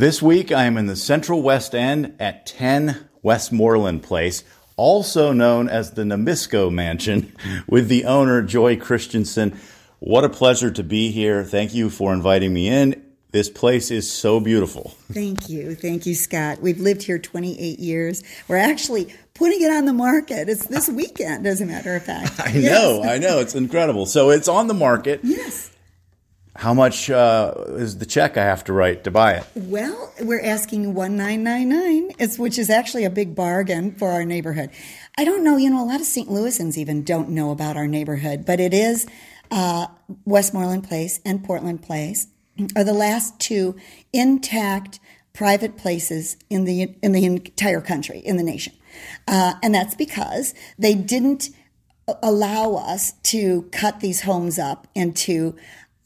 This week, I am in the Central West End at 10 Westmoreland Place, also known as the Nabisco Mansion, with the owner, Joy Christensen. What a pleasure to be here. Thank you for inviting me in. This place is so beautiful. Thank you. Thank you, Scott. We've lived here 28 years. We're actually putting it on the market. It's this weekend, as a matter of fact. I know. It's incredible. So it's on the market. Yes. How much is the check I have to write to buy it? Well, we're asking $1,999, which is actually a big bargain for our neighborhood. I don't know, a lot of St. Louisans even don't know about our neighborhood, but it is Westmoreland Place and Portland Place are the last two intact private places in the entire country, in the nation. And that's because they didn't allow us to cut these homes up into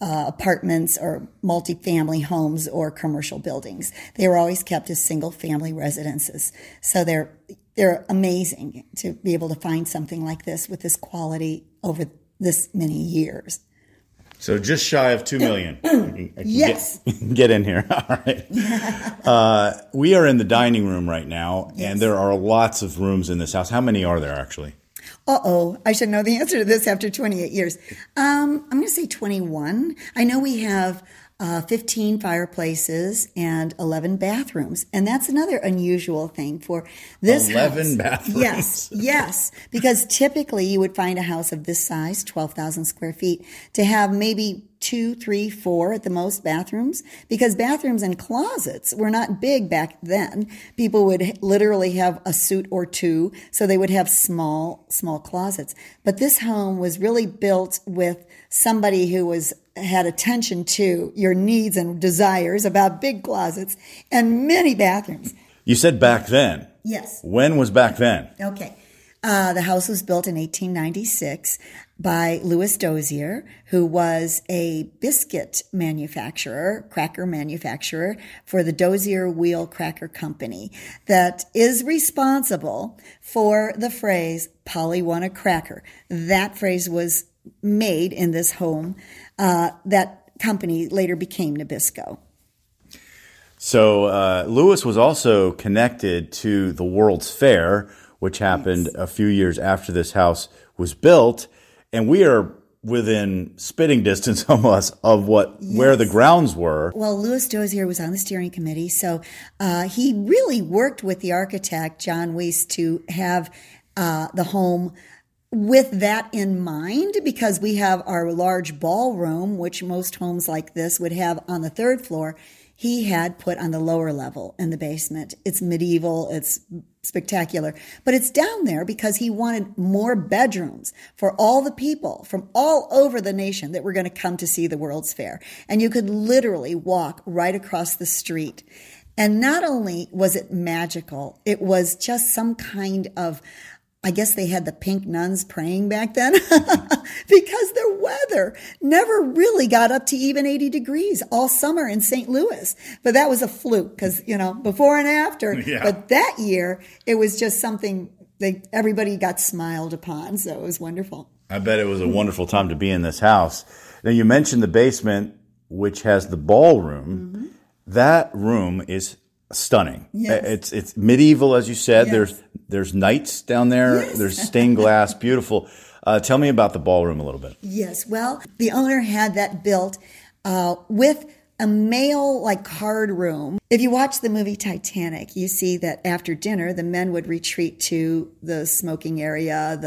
apartments or multifamily homes or commercial buildings. They were always kept as single-family residences. So they're amazing to be able to find something like this with this quality over this many years. So just shy of 2 million. Yes. Get in here. All right. We are in the dining room right now, yes. And there are lots of rooms in this house. How many are there actually? Uh-oh, I should know the answer to this after 28 years. I'm going to say 21. I know we have 15 fireplaces and 11 bathrooms, and that's another unusual thing for this 11 house. Bathrooms. Yes, because typically you would find a house of this size, 12,000 square feet, to have maybe 2, 3, 4 at the most bathrooms, because bathrooms and closets were not big back then. People would literally have a suit or two, so they would have small closets. But this home was really built with somebody who had attention to your needs and desires about big closets and many bathrooms. You said back then. Yes. When was back then? Okay. The house was built in 1896 by Louis Dozier, who was a biscuit manufacturer, cracker manufacturer for the Dozier Wheel Cracker Company, that is responsible for the phrase, "Polly want a cracker." That phrase was made in this home. That company later became Nabisco. So Louis was also connected to the World's Fair, which happened a few years after this house was built, and we are within spitting distance almost of where the grounds were. Well, Louis Dozier was on the steering committee, so he really worked with the architect, John Weiss, to have the home with that in mind, because we have our large ballroom, which most homes like this would have on the third floor. He had put on the lower level in the basement. It's medieval, it's spectacular, but it's down there because he wanted more bedrooms for all the people from all over the nation that were going to come to see the World's Fair. And you could literally walk right across the street. And not only was it magical, it was just some kind of, I guess they had the pink nuns praying back then because their weather never really got up to even 80 degrees all summer in St. Louis. But that was a fluke because, before and after. Yeah. But that year, it was just something that everybody got smiled upon. So it was wonderful. I bet it was a wonderful time to be in this house. Now, you mentioned the basement, which has the ballroom. Mm-hmm. That room is stunning. Yes. It's medieval, as you said. Yes. There's knights down there. Yes. There's stained glass, beautiful. Tell me about the ballroom a little bit. Yes, well, the owner had that built with a male like card room. If you watch the movie Titanic, you see that after dinner, the men would retreat to the smoking area,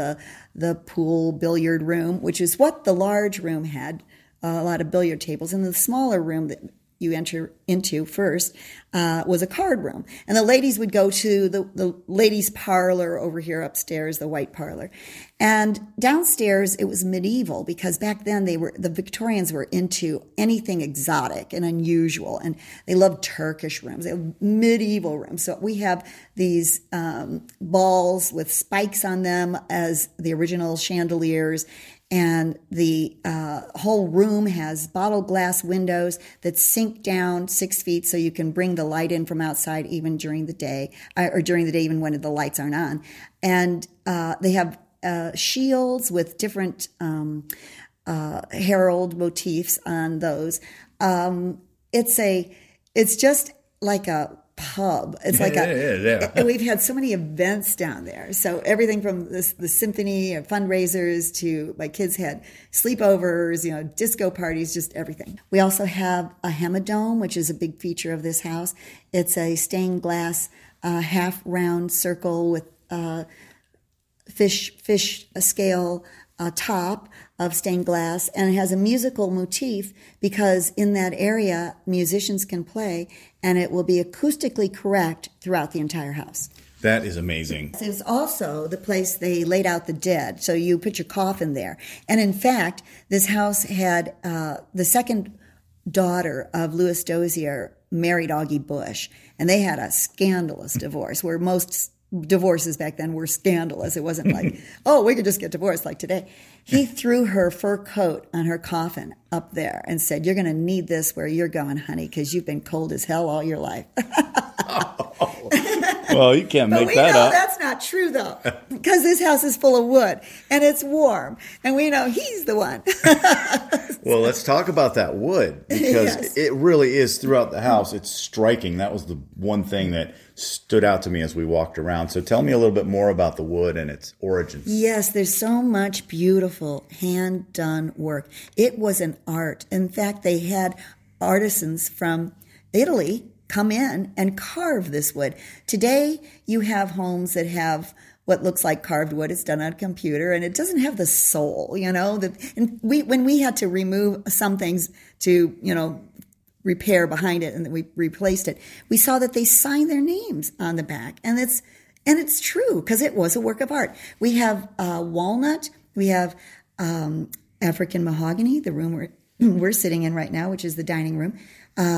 the pool billiard room, which is what the large room had, a lot of billiard tables. And the smaller room that you enter into first was a card room. And the ladies would go to the ladies' parlor over here upstairs, the white parlor. And downstairs, it was medieval because back then the Victorians were into anything exotic and unusual. And they loved Turkish rooms, they loved medieval rooms. So we have these balls with spikes on them as the original chandeliers. And the whole room has bottle glass windows that sink down 6 feet so you can bring the light in from outside even during the day, or during the day even when the lights aren't on. And they have shields with different herald motifs on those. It's just like a pub. It's like and we've had so many events down there. So everything from the symphony and fundraisers to my kids had sleepovers, disco parties, just everything. We also have a hemidome, which is a big feature of this house. It's a stained glass, half round circle with fish scale top of stained glass, and it has a musical motif because in that area musicians can play, and it will be acoustically correct throughout the entire house. That is amazing. It's also the place they laid out the dead, so you put your coffin there. And in fact, this house had the second daughter of Louis Dozier married Augie Bush, and they had a scandalous divorce where most divorces back then were scandalous. It wasn't like, oh, we could just get divorced like today. He threw her fur coat on her coffin up there and said, "You're going to need this where you're going, honey, because you've been cold as hell all your life." Well, you can't make that up. That's not true, though, because this house is full of wood and it's warm, and we know he's the one. Well, let's talk about that wood, because It really is throughout the house. It's striking. That was the one thing that stood out to me as we walked around. So tell me a little bit more about the wood and its origins. Yes, there's so much beautiful hand-done work. It was an art. In fact, they had artisans from Italy come in and carve this wood. Today, you have homes that have what looks like carved wood. It's done on a computer, and it doesn't have the soul, And when we had to remove some things to, repair behind it, and then we replaced it, we saw that they signed their names on the back. And it's true, because it was a work of art. We have walnut. We have African mahogany, the room we're sitting in right now, which is the dining room.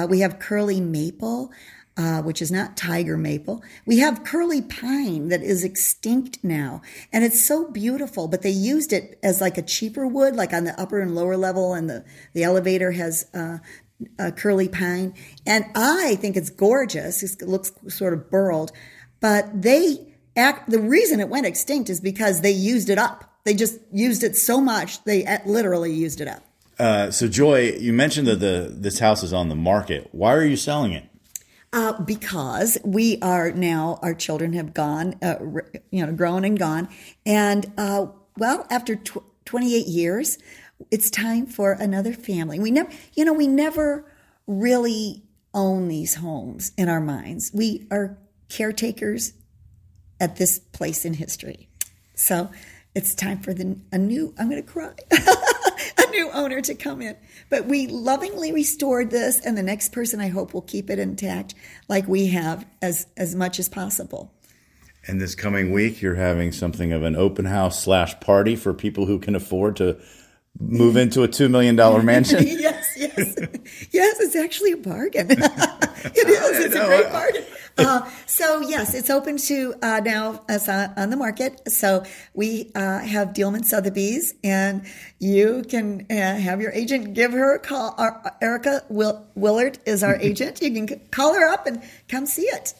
We have curly maple, which is not tiger maple. We have curly pine that is extinct now. And it's so beautiful, but they used it as like a cheaper wood, like on the upper and lower level. And the elevator has curly pine. And I think it's gorgeous. It looks sort of burled. But the reason it went extinct is because they used it up. They just used it so much, they literally used it up. So, Joy, you mentioned that this house is on the market. Why are you selling it? Because we are now, our children have gone, grown and gone. And, after 28 years, it's time for another family. We never really own these homes in our minds. We are caretakers at this place in history. So it's time for I'm going to cry. New owner to come in, but we lovingly restored this, and the next person I hope will keep it intact like we have as much as possible. And this coming week you're having something of an open house /party for people who can afford to move into a $2 million mansion. yes Yes, it's actually a bargain. It's a great bargain. Yes, it's open to now us on the market. So we have Dealman Sotheby's, and you can have your agent give her a call. Erica Willard is our agent. You can call her up and come see it.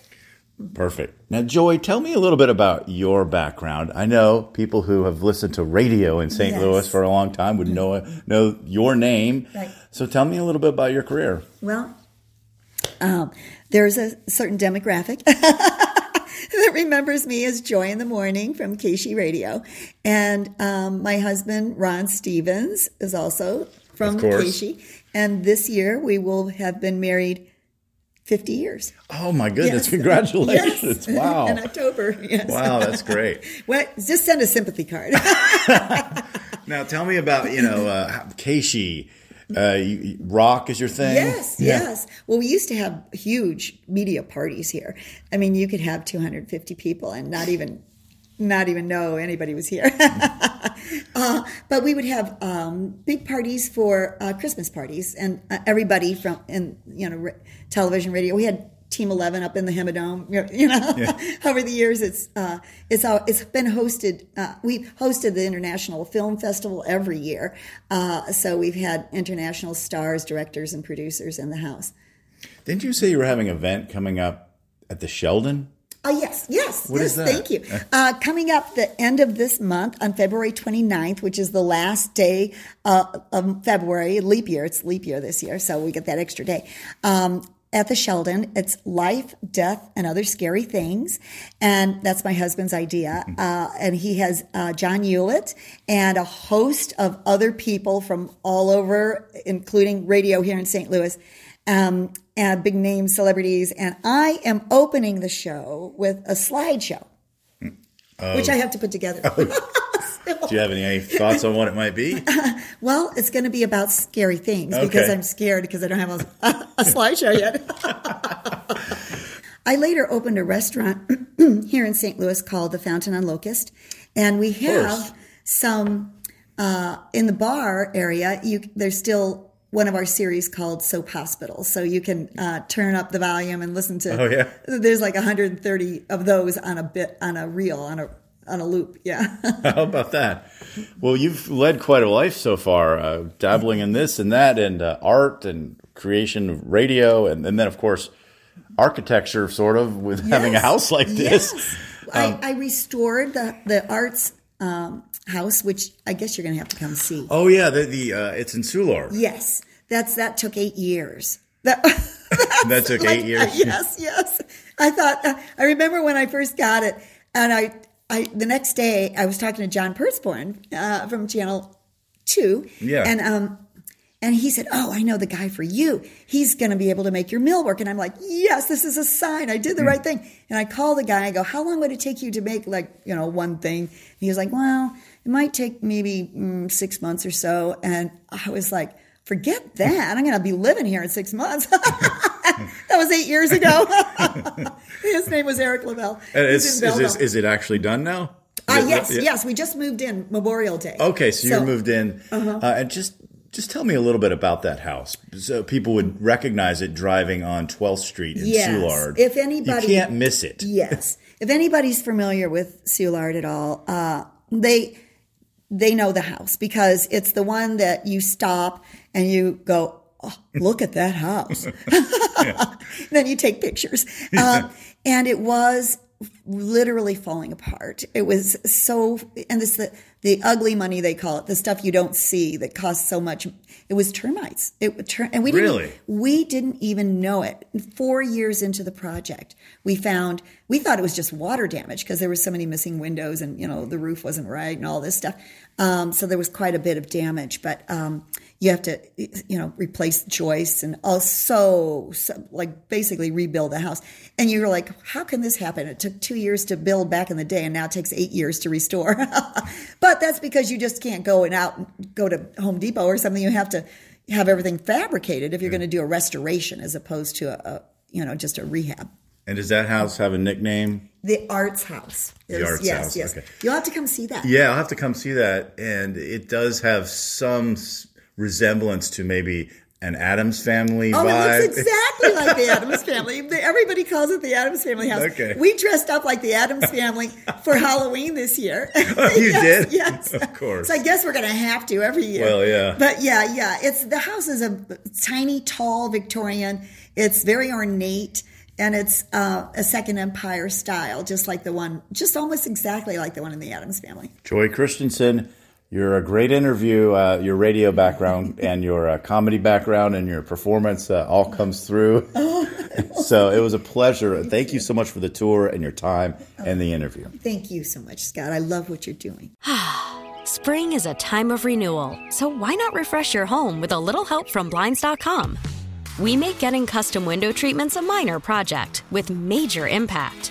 Perfect. Now, Joy, tell me a little bit about your background. I know people who have listened to radio in St. Louis for a long time would know your name. Right. So tell me a little bit about your career. Well, there's a certain demographic that remembers me is Joy in the Morning from KSHE Radio. And my husband, Ron Stevens, is also from KSHE. And this year we will have been married 50 years. Oh, my goodness. Yes. Congratulations. Yes. Wow. In October. Yes. Wow, that's great. Well, just send a sympathy card. Now, tell me about, KSHE. Rock is your thing? Yes. Well, we used to have huge media parties here. I mean, you could have 250 people and not even know anybody was here. But we would have big parties for Christmas parties, and everybody from television, radio. We had Team 11 up in the Hemidome. Over the years, it's been hosted. We've hosted the International Film Festival every year, so we've had international stars, directors, and producers in the house. Didn't you say you were having an event coming up at the Sheldon? Oh, yes. What is that? Thank you. Coming up the end of this month on February 29th, which is the last day of February, leap year. It's leap year this year, so we get that extra day. At the Sheldon, it's Life, Death, and Other Scary Things. And that's my husband's idea. And he has John Hewlett and a host of other people from all over, including radio here in St. Louis. And big name celebrities. And I am opening the show with a slideshow, which I have to put together. Do you have any thoughts on what it might be? Well, it's going to be about scary things because I'm scared because I don't have a slideshow yet. I later opened a restaurant here in St. Louis called The Fountain on Locust. And we have some, in the bar area, there's still one of our series called Soap Hospital. So you can turn up the volume and listen to. Oh, yeah. There's like 130 of those on a loop. Yeah. How about that? Well, you've led quite a life so far, dabbling in this and that, and art and creation of radio, and then of course architecture, sort of, with having a house like this. Yes. I restored the arts house, which I guess you're going to have to come see. Oh yeah, it's in Soulard. Yes, that took 8 years. That took 8 years. Yes. I thought I remember when I first got it, and I the next day I was talking to John Persporn from Channel 2. Yeah, and he said, "Oh, I know the guy for you. He's going to be able to make your mill work." And I'm like, "Yes, this is a sign. I did the right thing." And I call the guy. I go, "How long would it take you to make one thing?" And he was like, "Well, it might take maybe 6 months or so." And I was like, "Forget that. I'm going to be living here in 6 months." That was 8 years ago. His name was Eric Lavelle. And is it actually done now? Yes. We just moved in Memorial Day. Okay, so you moved in, and just. Just tell me a little bit about that house, so people would recognize it driving on 12th Street in Soulard. If anybody, you can't miss it. Yes, if anybody's familiar with Soulard at all, they know the house because it's the one that you stop and you go, "Oh, look at that house." Then you take pictures, and it was literally falling apart. It was so, and this the ugly money they call it, the stuff you don't see that costs so much. It was termites. And we didn't even know it. 4 years into the project, we thought it was just water damage because there were so many missing windows and the roof wasn't right and all this stuff. So there was quite a bit of damage, but you have to replace the joists and also basically rebuild the house. And you were like, how can this happen? It took 2 years to build back in the day, and now it takes 8 years to restore. But that's because you just can't go to Home Depot or something. You have to have everything fabricated if you're going to do a restoration as opposed to a just a rehab. And does that house have a nickname? The Arts House. The Arts House. Yes. Okay. You'll have to come see that. Yeah, I'll have to come see that. And it does have some resemblance to maybe an Addams Family vibe. It looks exactly like the Addams Family. Everybody calls it the Addams Family house. Okay. We dressed up like the Addams Family for Halloween this year. Oh, you did? Yes. Of course. So I guess we're going to have to every year. Well, yeah. But yeah. The house is a tiny, tall Victorian. It's very ornate. And it's a Second Empire style, just almost exactly like the one in the Addams Family. Joy Christensen, you're a great interview. Your radio background and your comedy background and your performance all comes through. So it was a pleasure. Thank you so much for the tour and your time and the interview. Thank you so much, Scott. I love what you're doing. Spring is a time of renewal, so why not refresh your home with a little help from Blinds.com? We make getting custom window treatments a minor project with major impact.